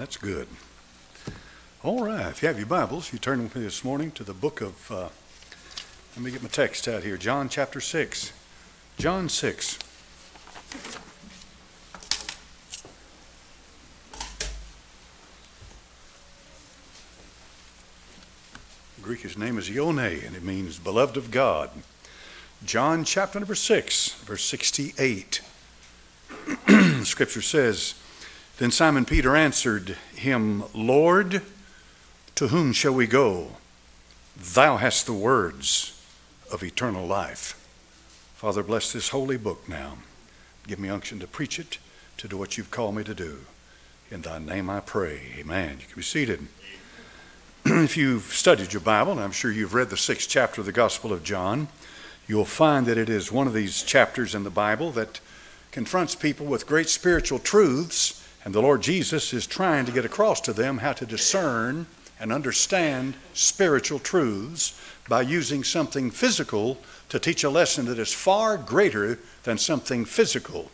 That's good. All right, if you have your Bibles, you turn with me this morning to the book of, let me get my text out here, John chapter 6. John 6. In Greek, his name is Ione, and it means beloved of God. John chapter number 6, verse 68. Scripture says, Then Simon Peter answered him, Lord, to whom shall we go? Thou hast the words of eternal life. Father, bless this holy book now. Give me unction to preach it, to do what you've called me to do. In thy name I pray. Amen. You can be seated. If you've studied your Bible, and I'm sure you've read the 6th chapter of the Gospel of John, you'll find that it is one of these chapters in the Bible that confronts people with great spiritual truths. And the Lord Jesus is trying to get across to them how to discern and understand spiritual truths by using something physical to teach a lesson that is far greater than something physical.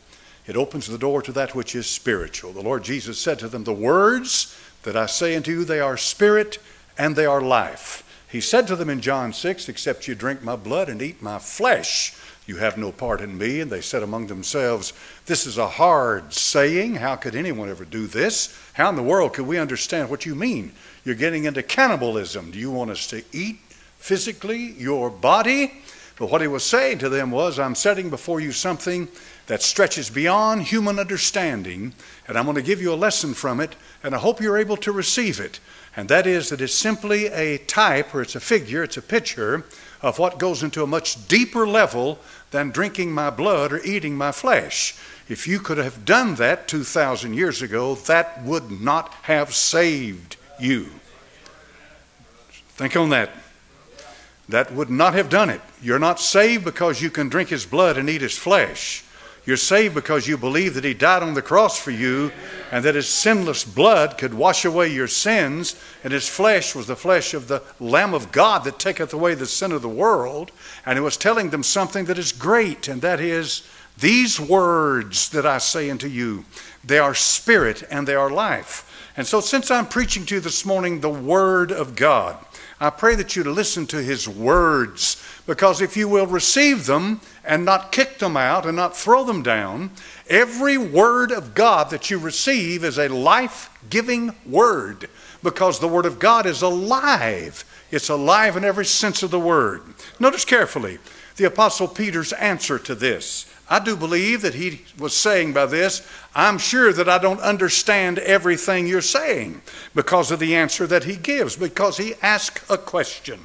It opens the door to that which is spiritual. The Lord Jesus said to them, The words that I say unto you, they are spirit and they are life. He said to them in John 6, Except you drink my blood and eat my flesh, you have no part in me. And they said among themselves, This is a hard saying. How could anyone ever do this? How in the world could we understand what you mean? You're getting into cannibalism. Do you want us to eat physically your body? But what he was saying to them was, I'm setting before you something that stretches beyond human understanding, and I'm going to give you a lesson from it, and I hope you're able to receive it. And that is that it's simply a type, or it's a figure, it's a picture of what goes into a much deeper level than drinking my blood or eating my flesh. If you could have done that 2,000 years ago, that would not have saved you. Think on that. That would not have done it. You're not saved because you can drink his blood and eat his flesh. You're saved because you believe that he died on the cross for you and that his sinless blood could wash away your sins, and his flesh was the flesh of the Lamb of God that taketh away the sin of the world. And it was telling them something that is great, and that is these words that I say unto you, they are spirit and they are life. And so since I'm preaching to you this morning the Word of God, I pray that you listen to his words, because if you will receive them and not kick them out and not throw them down, every word of God that you receive is a life-giving word, because the Word of God is alive. It's alive in every sense of the word. Notice carefully the Apostle Peter's answer to this. I do believe that he was saying by this, I'm sure that I don't understand everything you're saying, because of the answer that he gives, because he asked a question.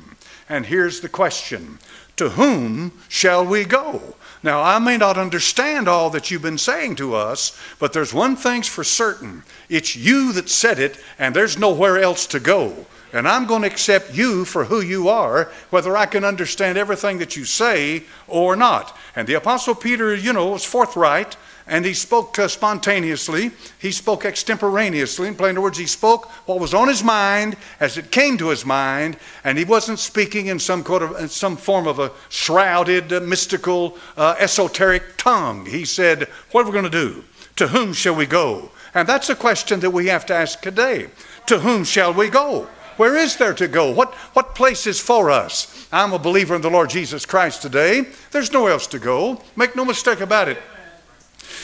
And here's the question, to whom shall we go? Now, I may not understand all that you've been saying to us, but there's one thing's for certain. It's you that said it, and there's nowhere else to go. And I'm going to accept you for who you are, whether I can understand everything that you say or not. And the Apostle Peter, you know, was forthright, and he spoke spontaneously. He spoke extemporaneously. In plain words, he spoke what was on his mind as it came to his mind, and he wasn't speaking in some form of a shrouded, mystical, esoteric tongue. He said, what are we going to do? To whom shall we go? And that's a question that we have to ask today. To whom shall we go? Where is there to go? What place is for us? I'm a believer in the Lord Jesus Christ today. There's nowhere else to go. Make no mistake about it.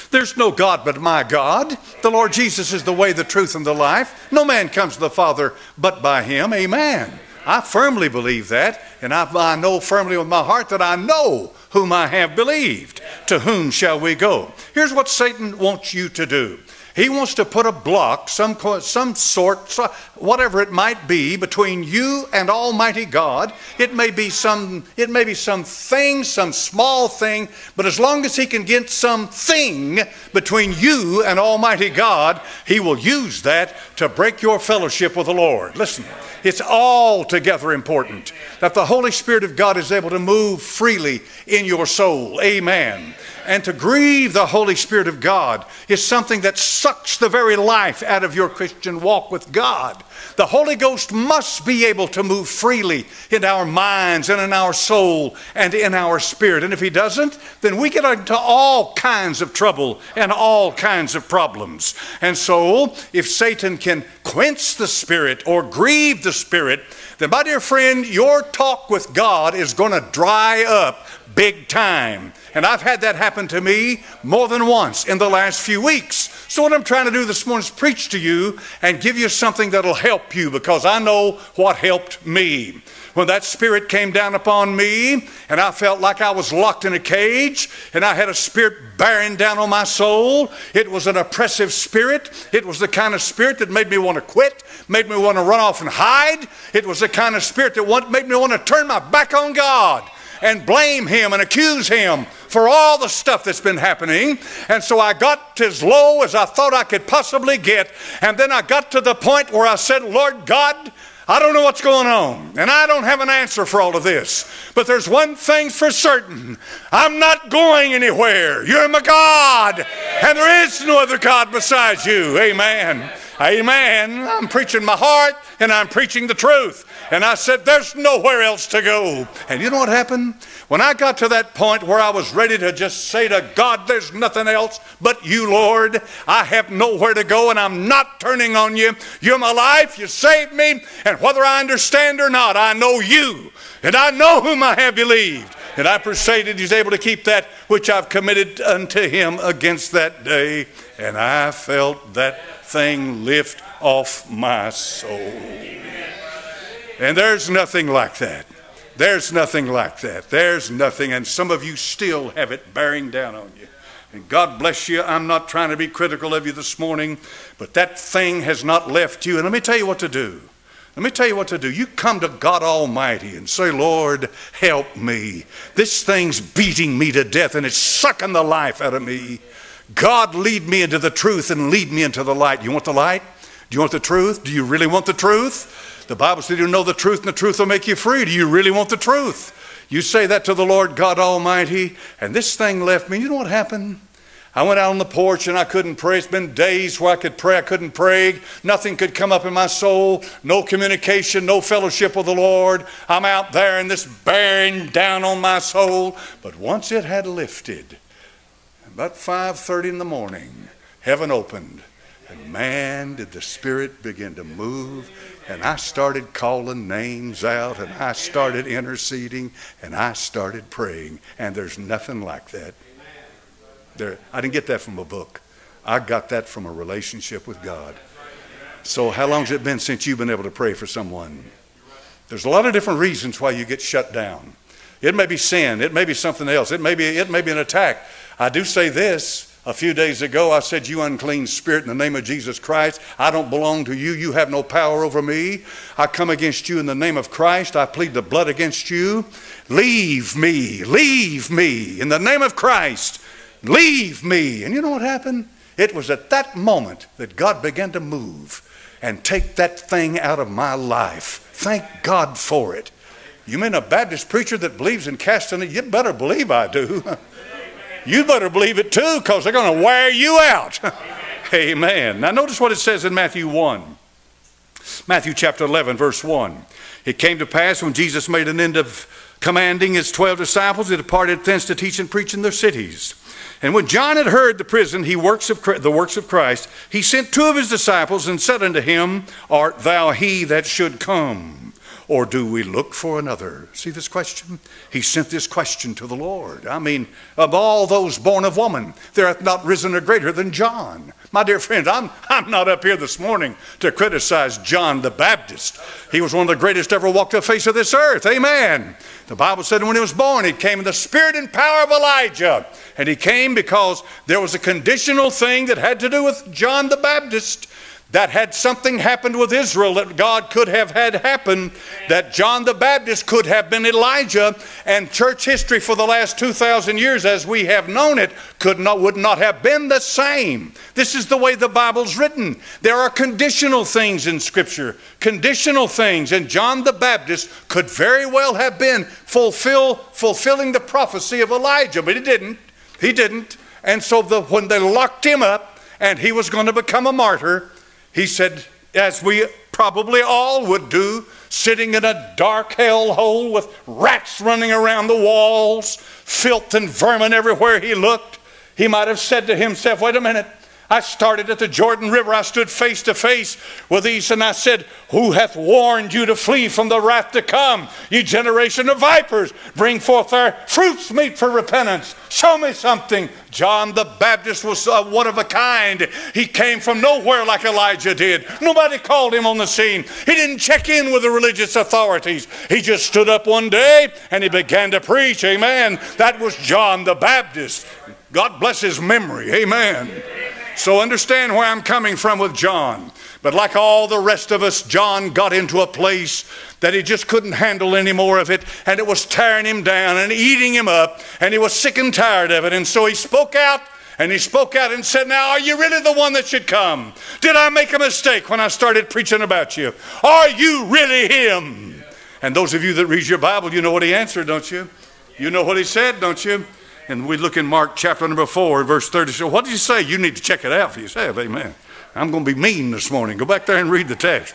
There's no God but my God. The Lord Jesus is the way, the truth, and the life. No man comes to the Father but by him. Amen. I firmly believe that, and I know firmly with my heart that I know whom I have believed. To whom shall we go? Here's what Satan wants you to do. He wants to put a block, some sort, whatever it might be, between you and Almighty God. It may be some thing, some small thing, but as long as he can get something between you and Almighty God, he will use that to break your fellowship with the Lord. Listen, it's altogether important that the Holy Spirit of God is able to move freely in your soul. Amen. And to grieve the Holy Spirit of God is something that sucks the very life out of your Christian walk with God. The Holy Ghost must be able to move freely in our minds and in our soul and in our spirit. And if he doesn't, then we get into all kinds of trouble and all kinds of problems. And so if Satan can quench the Spirit or grieve the Spirit, then my dear friend, your talk with God is going to dry up big time. And I've had that happen to me more than once in the last few weeks. So what I'm trying to do this morning is preach to you and give you something that'll help you, because I know what helped me. When that spirit came down upon me and I felt like I was locked in a cage and I had a spirit bearing down on my soul, it was an oppressive spirit. It was the kind of spirit that made me want to quit, made me want to run off and hide. It was the kind of spirit that made me want to turn my back on God and blame him and accuse him for all the stuff that's been happening. And so I got as low as I thought I could possibly get. And then I got to the point where I said, Lord God, I don't know what's going on, and I don't have an answer for all of this, but there's one thing for certain. I'm not going anywhere. You're my God, and there is no other God besides you. Amen. Amen. I'm preaching my heart, and I'm preaching the truth. And I said, there's nowhere else to go. And you know what happened? When I got to that point where I was ready to just say to God, there's nothing else but you, Lord. I have nowhere to go, and I'm not turning on you. You're my life. You saved me. And whether I understand or not, I know you. And I know whom I have believed. And I persuaded he's able to keep that which I've committed unto him against that day. And I felt that thing lift off my soul. And there's nothing like that. There's nothing like that. There's nothing. And some of you still have it bearing down on you. And God bless you. I'm not trying to be critical of you this morning, but that thing has not left you. And let me tell you what to do. Let me tell you what to do. You come to God Almighty and say, Lord, help me. This thing's beating me to death, and it's sucking the life out of me. God, lead me into the truth and lead me into the light. You want the light? Do you want the truth? Do you really want the truth? The Bible said you know the truth and the truth will make you free. Do you really want the truth? You say that to the Lord God Almighty, and this thing left me. You know what happened? I went out on the porch and I couldn't pray. It's been days where I could pray. I couldn't pray. Nothing could come up in my soul. No communication, no fellowship with the Lord. I'm out there and this bearing down on my soul. But once it had lifted, about 5:30 in the morning, heaven opened, and man, did the Spirit begin to move, and I started calling names out, and I started interceding, and I started praying, and there's nothing like that. I didn't get that from a book. I got that from a relationship with God. So how long has it been since you've been able to pray for someone? There's a lot of different reasons why you get shut down. It may be sin. It may be something else. It may be an attack. I do say this. A few days ago, I said, you unclean spirit, in the name of Jesus Christ, I don't belong to you. You have no power over me. I come against you in the name of Christ. I plead the blood against you. Leave me. Leave me. In the name of Christ, leave me. And you know what happened? It was at that moment that God began to move and take that thing out of my life. Thank God for it. You mean a Baptist preacher that believes in casting it? You better believe I do. You better believe it too, because they're going to wear you out. Amen. Now notice what it says in Matthew 1. Matthew chapter 11, verse 1. It came to pass when Jesus made an end of commanding his 12 disciples, they departed thence to teach and preach in their cities. And when John had heard the works of Christ, he sent two of his disciples and said unto him, Art thou he that should come? Or do we look for another? See this question? He sent this question to the Lord. I mean, of all those born of woman, there hath not risen a greater than John. My dear friends, I'm not up here this morning to criticize John the Baptist. He was one of the greatest ever walked the face of this earth. Amen. The Bible said when he was born, he came in the spirit and power of Elijah. And he came because there was a conditional thing that had to do with John the Baptist. That had something happened with Israel that God could have had happen, that John the Baptist could have been Elijah, and church history for the last 2,000 years as we have known it would not have been the same. This is the way the Bible's written. There are conditional things in Scripture, conditional things, and John the Baptist could very well have been fulfilling the prophecy of Elijah, but he didn't. He didn't. And so when they locked him up and he was going to become a martyr, he said, as we probably all would do, sitting in a dark hell hole with rats running around the walls, filth and vermin everywhere he looked, he might have said to himself, wait a minute, I started at the Jordan River. I stood face to face with these, and I said, who hath warned you to flee from the wrath to come? Ye generation of vipers, bring forth their fruits meet for repentance. Show me something. John the Baptist was one of a kind. He came from nowhere like Elijah did. Nobody called him on the scene. He didn't check in with the religious authorities. He just stood up one day, and he began to preach. Amen. That was John the Baptist. God bless his memory. Amen. So understand where I'm coming from with John. But like all the rest of us, John got into a place that he just couldn't handle any more of it, and it was tearing him down and eating him up, and he was sick and tired of it. And so he spoke out, and he spoke out and said, now, are you really the one that should come? Did I make a mistake when I started preaching about you? Are you really him? And those of you that read your Bible, you know what he answered, don't you? You know what he said, don't you? And we look in Mark chapter number 4, verse 36. What did he say? You need to check it out for yourself. Amen. I'm going to be mean this morning. Go back there and read the text.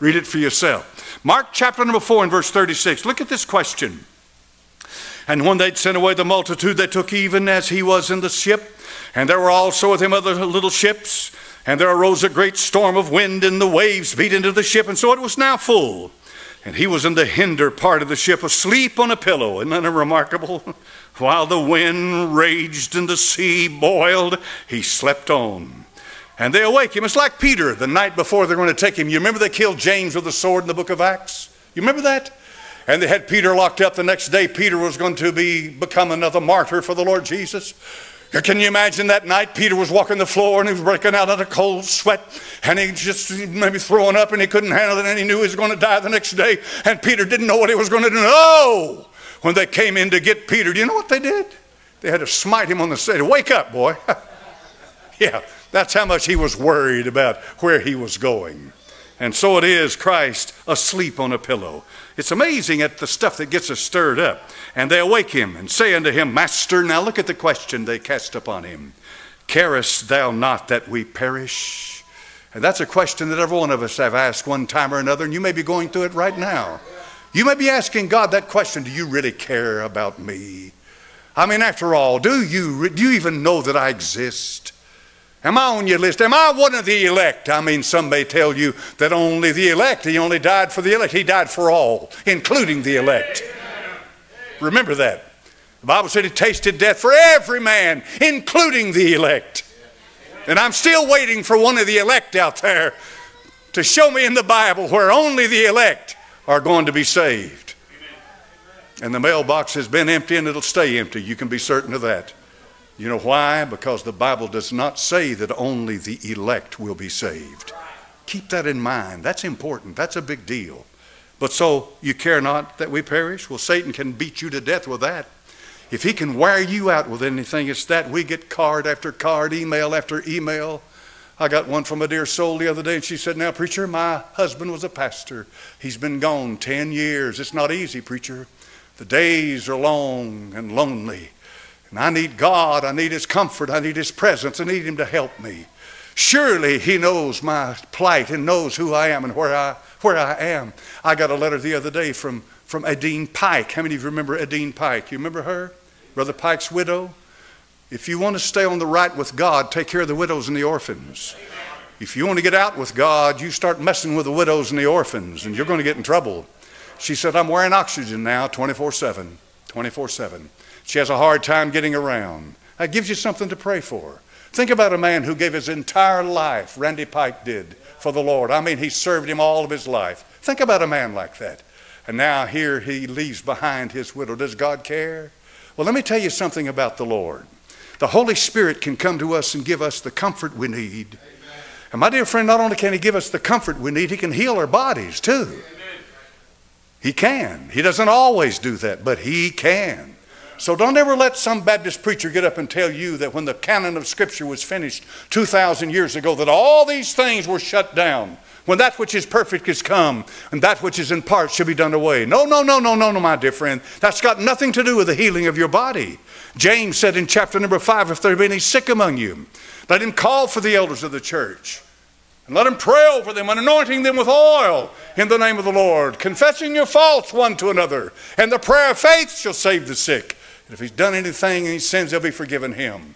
Read it for yourself. Mark chapter number 4 and verse 36. Look at this question. And when they'd sent away the multitude, they took even as he was in the ship. And there were also with him other little ships. And there arose a great storm of wind, and the waves beat into the ship. And so it was now full. And he was in the hinder part of the ship, asleep on a pillow. Isn't that remarkable? While the wind raged and the sea boiled, he slept on. And they awake him. It's like Peter the night before they're going to take him. You remember they killed James with a sword in the book of Acts? You remember that? And they had Peter locked up. The next day, Peter was going to become another martyr for the Lord Jesus. Can you imagine that night? Peter was walking the floor and he was breaking out in a cold sweat, and he just maybe throwing up, and he couldn't handle it, and he knew he was going to die the next day, and Peter didn't know what he was going to do. No! When they came in to get Peter, do you know what they did? They had to smite him on the side. Wake up, boy. Yeah, that's how much he was worried about where he was going. And so it is, Christ asleep on a pillow. It's amazing at the stuff that gets us stirred up. And they awake him and say unto him, Master, now look at the question they cast upon him. Carest thou not that we perish? And that's a question that every one of us have asked one time or another, and you may be going through it right now. You may be asking God that question, do you really care about me? I mean, after all, do you even know that I exist? Am I on your list? Am I one of the elect? I mean, some may tell you that only the elect, he only died for the elect. He died for all, including the elect. Remember that. The Bible said he tasted death for every man, including the elect. And I'm still waiting for one of the elect out there to show me in the Bible where only the elect are going to be saved. And the mailbox has been empty, and it'll stay empty. You can be certain of that. You know why? Because the Bible does not say that only the elect will be saved. Keep that in mind. That's important. That's a big deal. But so, you care not that we perish? Well, Satan can beat you to death with that. If he can wear you out with anything, it's that. We get card after card, email after email. I got one from a dear soul the other day, and she said, now, preacher, my husband was a pastor. He's been gone 10 years. It's not easy, preacher. The days are long and lonely. And I need God, I need his comfort, I need his presence, I need him to help me. Surely he knows my plight and knows who I am and where I am. I got a letter the other day from Adeen Pike. How many of you remember Adeen Pike? You remember her? Brother Pike's widow? If you want to stay on the right with God, take care of the widows and the orphans. If you want to get out with God, you start messing with the widows and the orphans, and you're going to get in trouble. She said, I'm wearing oxygen now 24/7, 24/7. She has a hard time getting around. That gives you something to pray for. Think about a man who gave his entire life, Randy Pike did, for the Lord. I mean, he served him all of his life. Think about a man like that. And now here he leaves behind his widow. Does God care? Well, let me tell you something about the Lord. The Holy Spirit can come to us and give us the comfort we need. And my dear friend, not only can he give us the comfort we need, he can heal our bodies too. He can. He doesn't always do that, but he can. So don't ever let some Baptist preacher get up and tell you that when the canon of Scripture was finished 2,000 years ago, that all these things were shut down. When that which is perfect is come, and that which is in part shall be done away. No, no, no, no, no, no, my dear friend. That's got nothing to do with the healing of your body. James said in chapter number 5, if there be any sick among you, let him call for the elders of the church. And let him pray over them, and anointing them with oil in the name of the Lord, confessing your faults one to another. And the prayer of faith shall save the sick. And if he's done anything in his sins, they'll be forgiven him.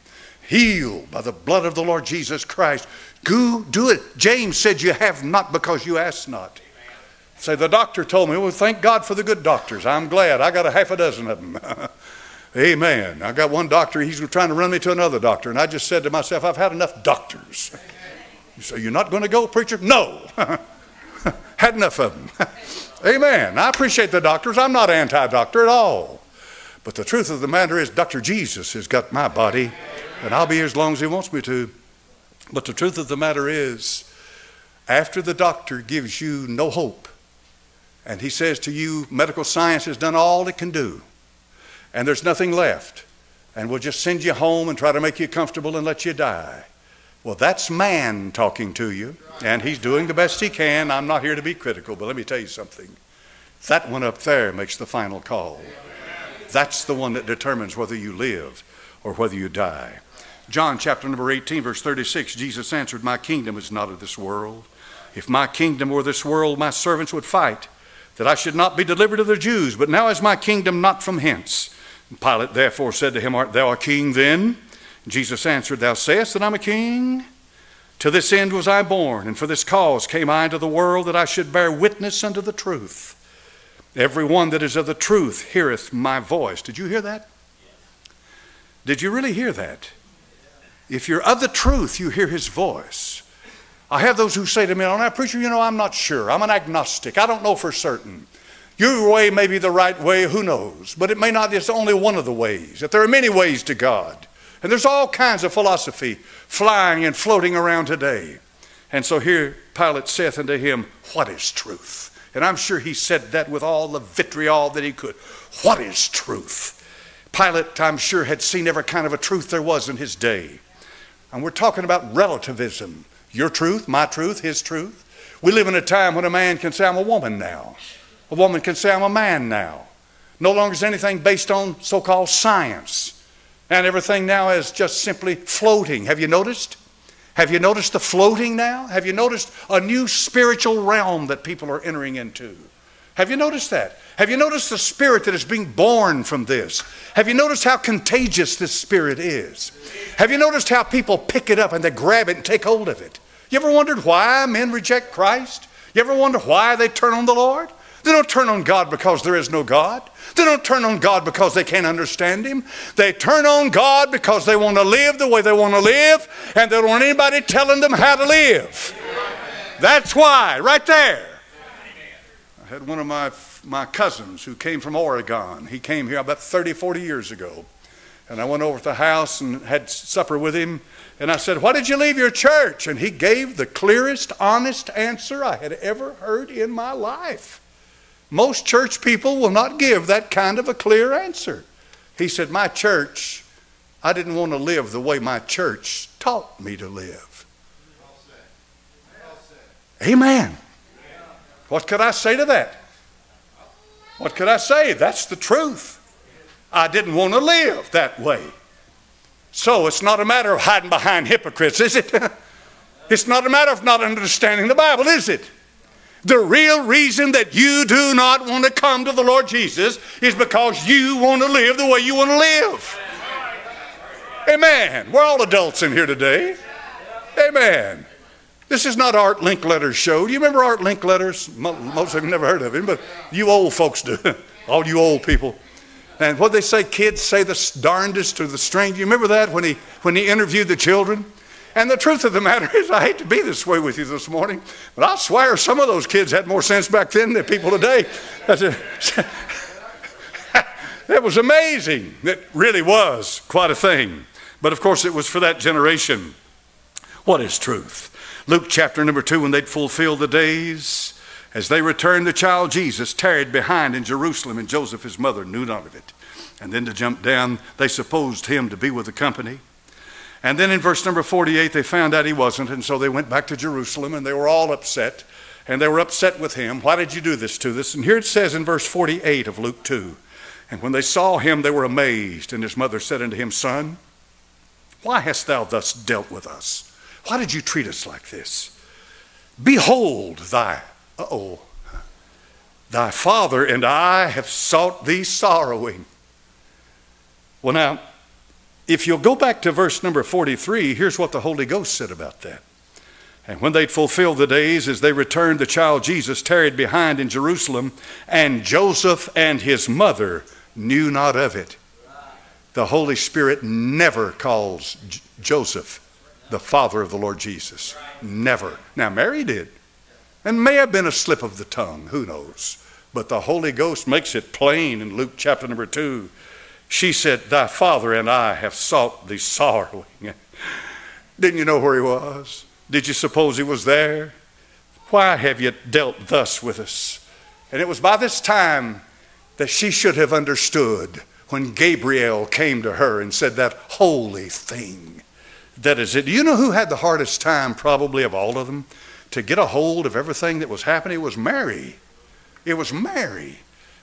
Healed by the blood of the Lord Jesus Christ. Go do it. James said you have not because you ask not. Say, the doctor told me. Well, thank God for the good doctors. I'm glad. I got a half a dozen of them. Amen. I got one doctor. He's trying to run me to another doctor. And I just said to myself, I've had enough doctors. Amen. You say, you're not going to go, preacher? No. Had enough of them. Amen. I appreciate the doctors. I'm not anti-doctor at all. But the truth of the matter is, Dr. Jesus has got my body, and I'll be here as long as he wants me to. But the truth of the matter is, after the doctor gives you no hope, and he says to you, medical science has done all it can do, and there's nothing left, and we'll just send you home and try to make you comfortable and let you die. Well, that's man talking to you, and he's doing the best he can. I'm not here to be critical, but let me tell you something. That one up there makes the final call. That's the one that determines whether you live or whether you die. John chapter number 18, verse 36, Jesus answered, my kingdom is not of this world. If my kingdom were this world, my servants would fight, that I should not be delivered to the Jews. But now is my kingdom not from hence. And Pilate therefore said to him, art thou a king then? And Jesus answered, thou sayest that I'm a king? To this end was I born, and for this cause came I into the world, that I should bear witness unto the truth. Every one that is of the truth heareth my voice. Did you hear that? Did you really hear that? If you're of the truth, you hear his voice. I have those who say to me, oh, now, preacher, you know, I'm not sure. I'm an agnostic. I don't know for certain. Your way may be the right way, who knows? But it may not, it's only one of the ways. That there are many ways to God. And there's all kinds of philosophy flying and floating around today. And so here Pilate saith unto him, what is truth? And I'm sure he said that with all the vitriol that he could. What is truth? Pilate, I'm sure, had seen every kind of a truth there was in his day. And we're talking about relativism. Your truth, my truth, his truth. We live in a time when a man can say, I'm a woman now. A woman can say, I'm a man now. No longer is anything based on so-called science. And everything now is just simply floating. Have you noticed? Have you noticed the floating now? Have you noticed a new spiritual realm that people are entering into? Have you noticed that? Have you noticed the spirit that is being born from this? Have you noticed how contagious this spirit is? Have you noticed how people pick it up and they grab it and take hold of it? You ever wondered why men reject Christ? You ever wonder why they turn on the Lord? They don't turn on God because there is no God. They don't turn on God because they can't understand him. They turn on God because they want to live the way they want to live, and they don't want anybody telling them how to live. That's why, right there. I had one of my cousins who came from Oregon. He came here about 30, 40 years ago. And I went over to the house and had supper with him. And I said, why did you leave your church? And he gave the clearest, honest answer I had ever heard in my life. Most church people will not give that kind of a clear answer. He said, my church, I didn't want to live the way my church taught me to live. Well said. Well said. Amen. Yeah. What could I say to that? What could I say? That's the truth. I didn't want to live that way. So it's not a matter of hiding behind hypocrites, is it? It's not a matter of not understanding the Bible, is it? The real reason that you do not want to come to the Lord Jesus is because you want to live the way you want to live. Amen. We're all adults in here today. Amen. This is not Art Linkletter's show. Do you remember Art Linkletter's? Most of you never heard of him, but you old folks do. All you old people. And what they say, kids say the darndest or the strange. You remember that when he interviewed the children? And the truth of the matter is, I hate to be this way with you this morning, but I swear some of those kids had more sense back then than people today. That was amazing. It really was quite a thing. But of course it was for that generation. What is truth? Luke chapter number 2, when they'd fulfilled the days As they returned, the child Jesus tarried behind in Jerusalem, and Joseph, his mother, knew not of it. And then to jump down, they supposed him to be with the company. And then in verse number 48, they found out he wasn't, and so they went back to Jerusalem, and they were all upset, and they were upset with him. Why did you do this to us? And here it says in verse 48 of Luke 2, and when they saw him, they were amazed, and his mother said unto him, Son, why hast thou thus dealt with us? Why did you treat us like this? Behold, thy father and I have sought thee sorrowing. Well, now, if you'll go back to verse number 43, here's what the Holy Ghost said about that. And when they'd fulfilled the days, as they returned, the child Jesus tarried behind in Jerusalem, and Joseph and his mother knew not of it. The Holy Spirit never calls Joseph the father of the Lord Jesus. Never. Now, Mary did. And may have been a slip of the tongue. Who knows? But the Holy Ghost makes it plain in Luke chapter number 2. She said, Thy father and I have sought thee sorrowing. Didn't you know where he was? Did you suppose he was there? Why have you dealt thus with us? And it was by this time that she should have understood when Gabriel came to her and said that holy thing. That is it. You know who had the hardest time probably of all of them to get a hold of everything that was happening? It was Mary. It was Mary,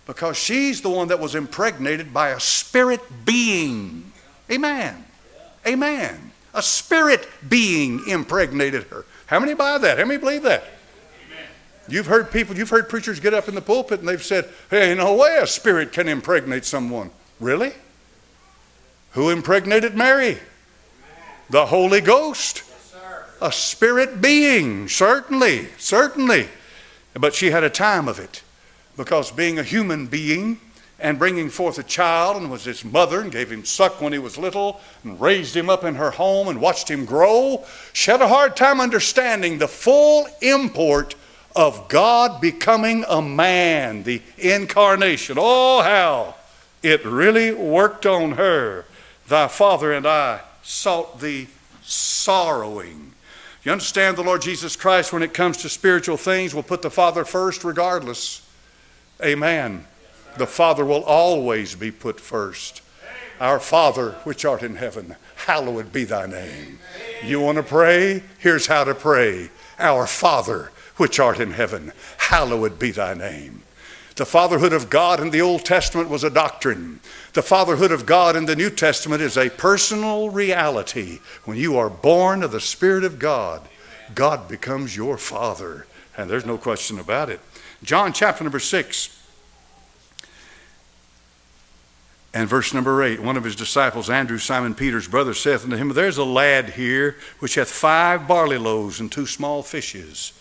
because she's the one that was impregnated by a spirit being. Amen. Amen. A spirit being impregnated her. How many buy that? How many believe that? Amen. You've heard people, you've heard preachers get up in the pulpit and they've said, hey, no way a spirit can impregnate someone. Really? Who impregnated Mary? The Holy Ghost. A spirit being, certainly, certainly. But she had a time of it, because being a human being and bringing forth a child, and was his mother, and gave him suck when he was little, and raised him up in her home and watched him grow, she had a hard time understanding the full import of God becoming a man, the incarnation. Oh, how it really worked on her. Thy father and I sought thee sorrowing. You understand, the Lord Jesus Christ, when it comes to spiritual things, will put the Father first regardless. Amen. Yes, the Father will always be put first. Amen. Our Father, which art in heaven, hallowed be thy name. Amen. You want to pray? Here's how to pray. Our Father, which art in heaven, hallowed be thy name. The fatherhood of God in the Old Testament was a doctrine. The fatherhood of God in the New Testament is a personal reality. When you are born of the Spirit of God, God becomes your father. And there's no question about it. John chapter number 6 and verse number 8. One of his disciples, Andrew, Simon Peter's brother, saith unto him, There's a lad here which hath 5 barley loaves and 2 small fishes.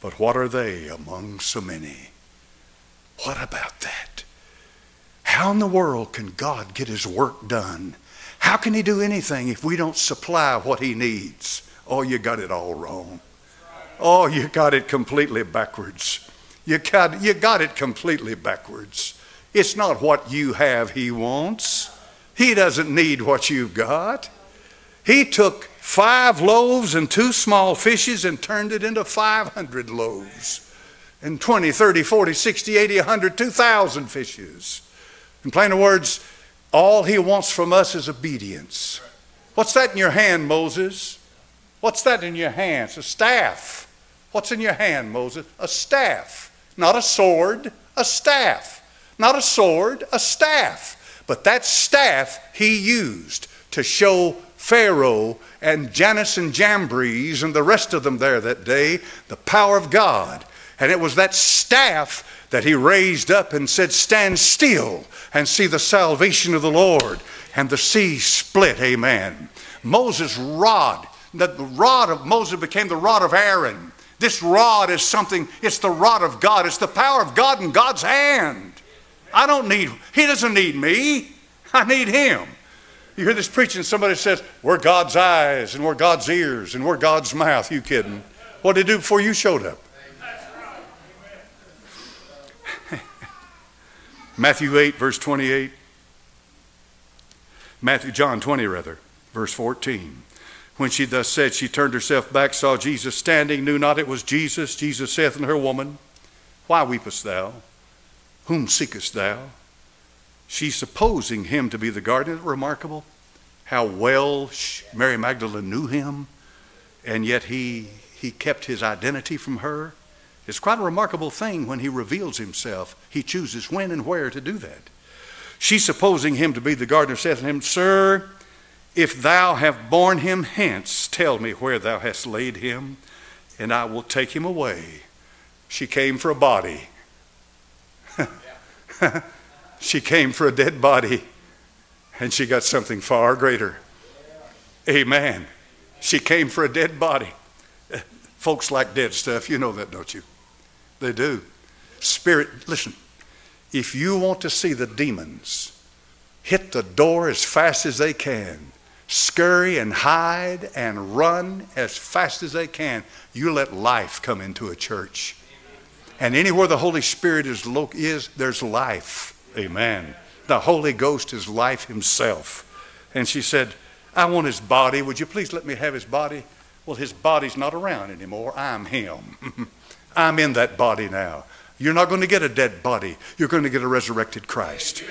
But what are they among so many? What about that? How in the world can God get his work done? How can he do anything if we don't supply what he needs? Oh, you got it all wrong. Oh, you got it completely backwards. You got it completely backwards. It's not what you have he wants. He doesn't need what you've got. He took 5 loaves and 2 small fishes and turned it into 500 loaves. And 20, 30, 40, 60, 80, 100, 2,000 fishes. In plain words, all he wants from us is obedience. What's that in your hand, Moses? What's that in your hand? It's a staff. What's in your hand, Moses? A staff. Not a sword, a staff. Not a sword, a staff. But that staff he used to show Pharaoh and Jannes and Jambres and the rest of them there that day the power of God. And it was that staff that he raised up and said, Stand still and see the salvation of the Lord. And the sea split, amen. Moses' rod, the rod of Moses became the rod of Aaron. This rod is something, it's the rod of God. It's the power of God in God's hand. He doesn't need me. I need him. You hear this preaching, somebody says, We're God's eyes and we're God's ears and we're God's mouth. You kidding? What did he do before you showed up? Matthew 8, verse 28. John 20, rather, verse 14. When she thus said, she turned herself back, saw Jesus standing, knew not it was Jesus. Jesus saith unto her, Woman, Why weepest thou? Whom seekest thou? She, supposing him to be the gardener. Remarkable how well Mary Magdalene knew him, and yet he kept his identity from her. It's quite a remarkable thing when he reveals himself. He chooses when and where to do that. She, supposing him to be the gardener, saith unto him, Sir, if thou have borne him hence, tell me where thou hast laid him, and I will take him away. She came for a body. She came for a dead body, and she got something far greater. Amen. She came for a dead body. Folks like dead stuff. You know that, don't you? They do. Spirit, listen. If you want to see the demons hit the door as fast as they can, scurry and hide and run as fast as they can, you let life come into a church. And anywhere the Holy Spirit is, there's life. Amen. The Holy Ghost is life himself. And she said, I want his body. Would you please let me have his body? Well, his body's not around anymore. I'm him. I'm in that body now. You're not going to get a dead body. You're going to get a resurrected Christ.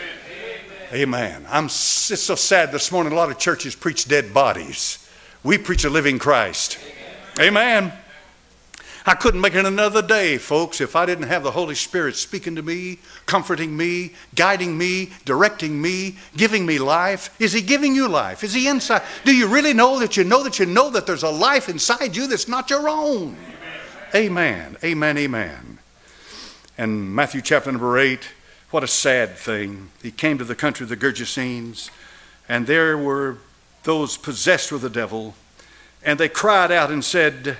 Amen. Amen. It's so sad this morning. A lot of churches preach dead bodies. We preach a living Christ. Amen. Amen. I couldn't make it another day, folks, if I didn't have the Holy Spirit speaking to me, comforting me, guiding me, directing me, giving me life. Is he giving you life? Is he inside? Do you really know that you know that you know that there's a life inside you that's not your own? Amen. Amen. Amen. Amen. And Matthew chapter number 8, what a sad thing. He came to the country of the Gergesenes, and there were those possessed with the devil, and they cried out and said,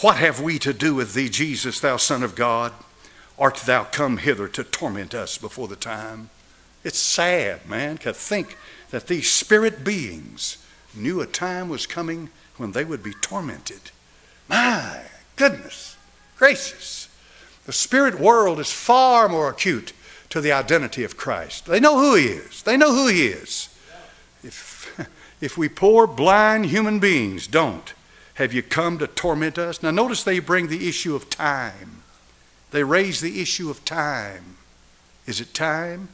What have we to do with thee, Jesus, thou Son of God? Art thou come hither to torment us before the time? It's sad, man, to think that these spirit beings knew a time was coming when they would be tormented. My goodness gracious. The spirit world is far more acute to the identity of Christ. They know who he is. They know who he is. If we poor, blind human beings don't, have you come to torment us? Now notice they bring the issue of time. They raise the issue of time. Is it time?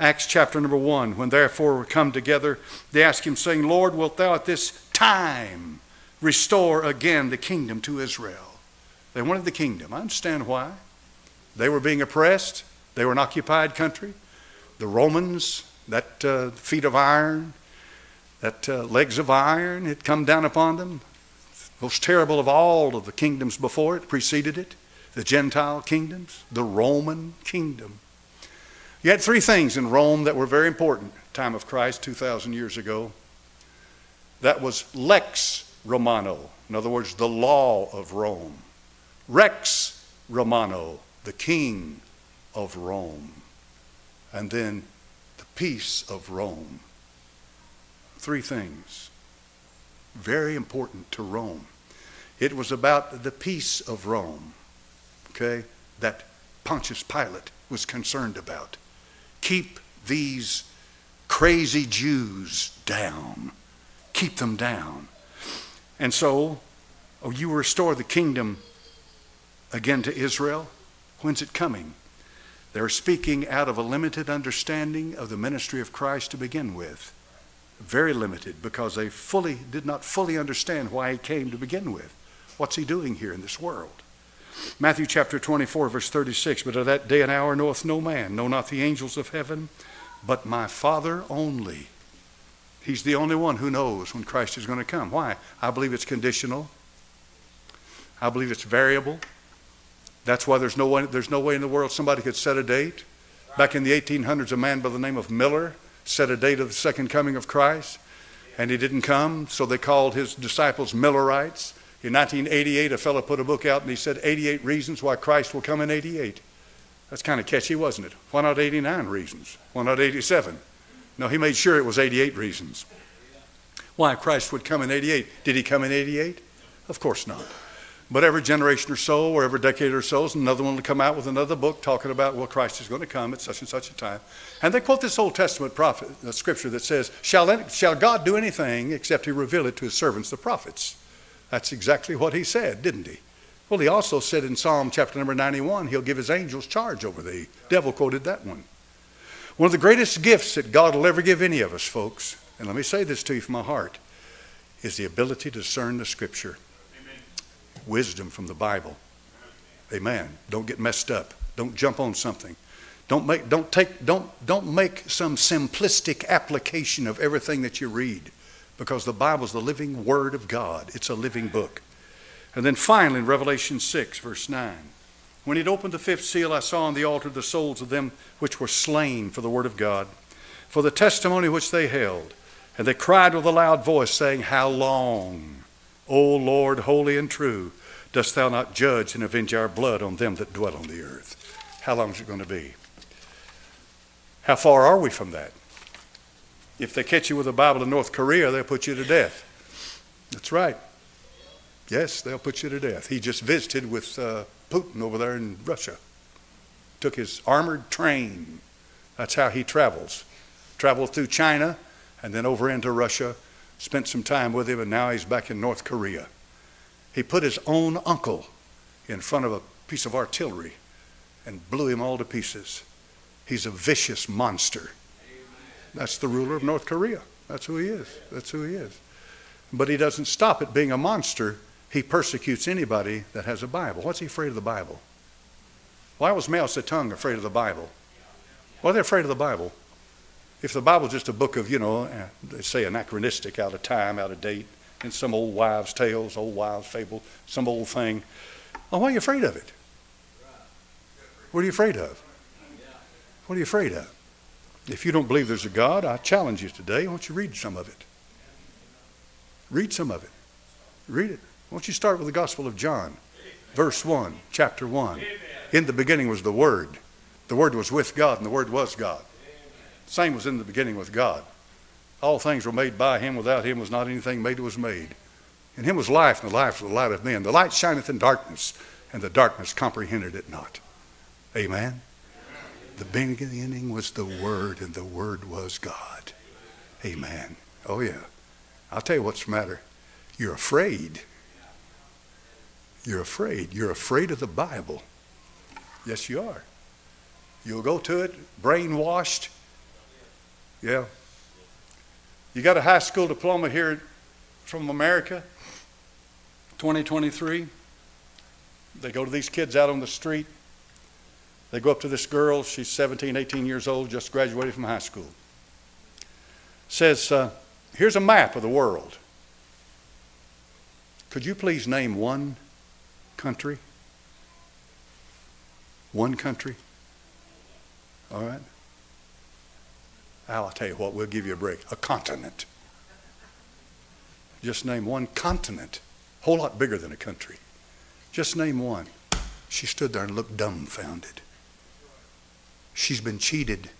Acts chapter number 1, when therefore we come together, they ask him, saying, Lord, wilt thou at this time restore again the kingdom to Israel? They wanted the kingdom. I understand why. They were being oppressed. They were an occupied country. The Romans, that feet of iron, that legs of iron had come down upon them. Most terrible of all of the kingdoms before it, preceded it, the Gentile kingdoms, the Roman kingdom. You had three things in Rome that were very important at the time of Christ 2,000 years ago. That was lex Romano, in other words, the law of Rome. Rex Romano, the king of Rome. And then the peace of Rome. Three things. Very important to Rome. It was about the peace of Rome, okay, that Pontius Pilate was concerned about. Keep these crazy Jews down. Keep them down. And so, you restore the kingdom again to Israel. When's it coming? They're speaking out of a limited understanding of the ministry of Christ to begin with. Very limited, because they did not fully understand why he came to begin with. What's he doing here in this world? Matthew chapter 24, verse 36, But of that day and hour knoweth no man, no not the angels of heaven, but my Father only. He's the only one who knows when Christ is going to come. Why? I believe it's conditional. I believe it's variable. That's why there's no way in the world somebody could set a date. Back in the 1800s, a man by the name of Miller set a date of the second coming of Christ, and he didn't come, so they called his disciples Millerites. In 1988, a fellow put a book out, and he said 88 reasons why Christ will come in 88. That's kind of catchy, wasn't it? Why not 89 reasons? Why not 87? No, he made sure it was 88 reasons why Christ would come in 88. Did he come in 88? Of course not. But every generation or so, or every decade or so, another one will come out with another book talking about, well, Christ is going to come at such and such a time. And they quote this Old Testament scripture that says, shall God do anything except he reveal it to his servants, the prophets? That's exactly what he said, didn't he? Well, he also said in Psalm chapter number 91, he'll give his angels charge over thee. Devil quoted that one. One of the greatest gifts that God will ever give any of us, folks, and let me say this to you from my heart, is the ability to discern the Scripture. Amen. Wisdom from the Bible. Amen. Don't get messed up. Don't jump on something. Don't make some simplistic application of everything that you read, because the Bible is the living Word of God. It's a living book. And then finally, in Revelation 6, verse 9, when he'd opened the fifth seal, I saw on the altar the souls of them which were slain for the word of God, for the testimony which they held. And they cried with a loud voice, saying, How long, O Lord, holy and true, dost thou not judge and avenge our blood on them that dwell on the earth? How long is it going to be? How far are we from that? If they catch you with a Bible in North Korea, they'll put you to death. That's right. Yes, they'll put you to death. He just visited with Putin over there in Russia. Took his armored train. That's how he travels. Traveled through China and then over into Russia. Spent some time with him, and now he's back in North Korea. He put his own uncle in front of a piece of artillery and blew him all to pieces. He's a vicious monster. That's the ruler of North Korea. That's who he is. That's who he is. But he doesn't stop at being a monster. He persecutes anybody that has a Bible. What's he afraid of the Bible? Why was Mao Zedong afraid of the Bible? Why are they afraid of the Bible? If the Bible's just a book of, you know, they say anachronistic, out of time, out of date, and some old wives' tales, old wives' fable, some old thing. Well, why are you afraid of it? What are you afraid of? What are you afraid of? If you don't believe there's a God, I challenge you today. Why don't you read some of it? Read some of it. Read it. Why don't you start with the Gospel of John, verse 1, chapter 1. In the beginning was the Word. The Word was with God, and the Word was God. The same was in the beginning with God. All things were made by Him. Without Him was not anything made that was made. In Him was life, and the life was the light of men. The light shineth in darkness, and the darkness comprehended it not. Amen? The beginning was the Word, and the Word was God. Amen. Oh, yeah. I'll tell you what's the matter. You're afraid. You're afraid. You're afraid of the Bible. Yes, you are. You'll go to it, brainwashed. Yeah. You got a high school diploma here from America, 2023. They go to these kids out on the street. They go up to this girl. She's 17, 18 years old, just graduated from high school. Says, here's a map of the world. Could you please name one country? One country? All right. I'll tell you what, we'll give you a break. A continent. Just name one continent. A whole lot bigger than a country. Just name one. She stood there and looked dumbfounded. She's been cheated.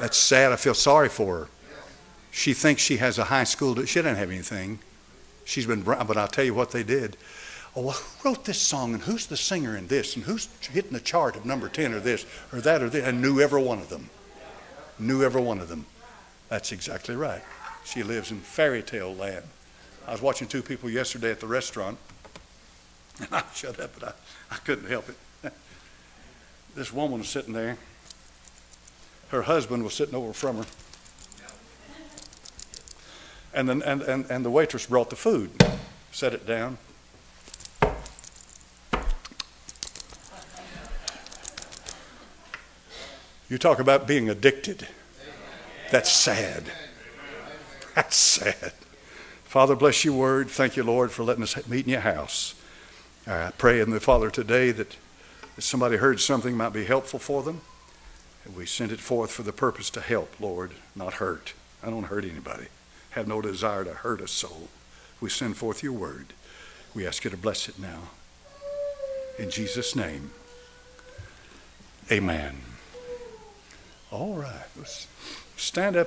That's sad. I feel sorry for her. She thinks she has a high school. She doesn't have anything. She's been, but I'll tell you what they did. Oh, who wrote this song, and who's the singer in this, and who's hitting the chart of number 10 or this or that or this, and knew every one of them. Knew every one of them. That's exactly right. She lives in fairy tale land. I was watching two people yesterday at the restaurant, and I shut up, but I couldn't help it. This woman was sitting there. Her husband was sitting over from her. And the waitress brought the food, set it down. You talk about being addicted. That's sad. That's sad. Father, bless your word. Thank you, Lord, for letting us meet in your house. I pray in the Father today that if somebody heard something might be helpful for them, and we send it forth for the purpose to help, Lord, not hurt. I don't hurt anybody. Have no desire to hurt a soul. We send forth your word. We ask you to bless it now. In Jesus' name, amen. All right, let's stand up.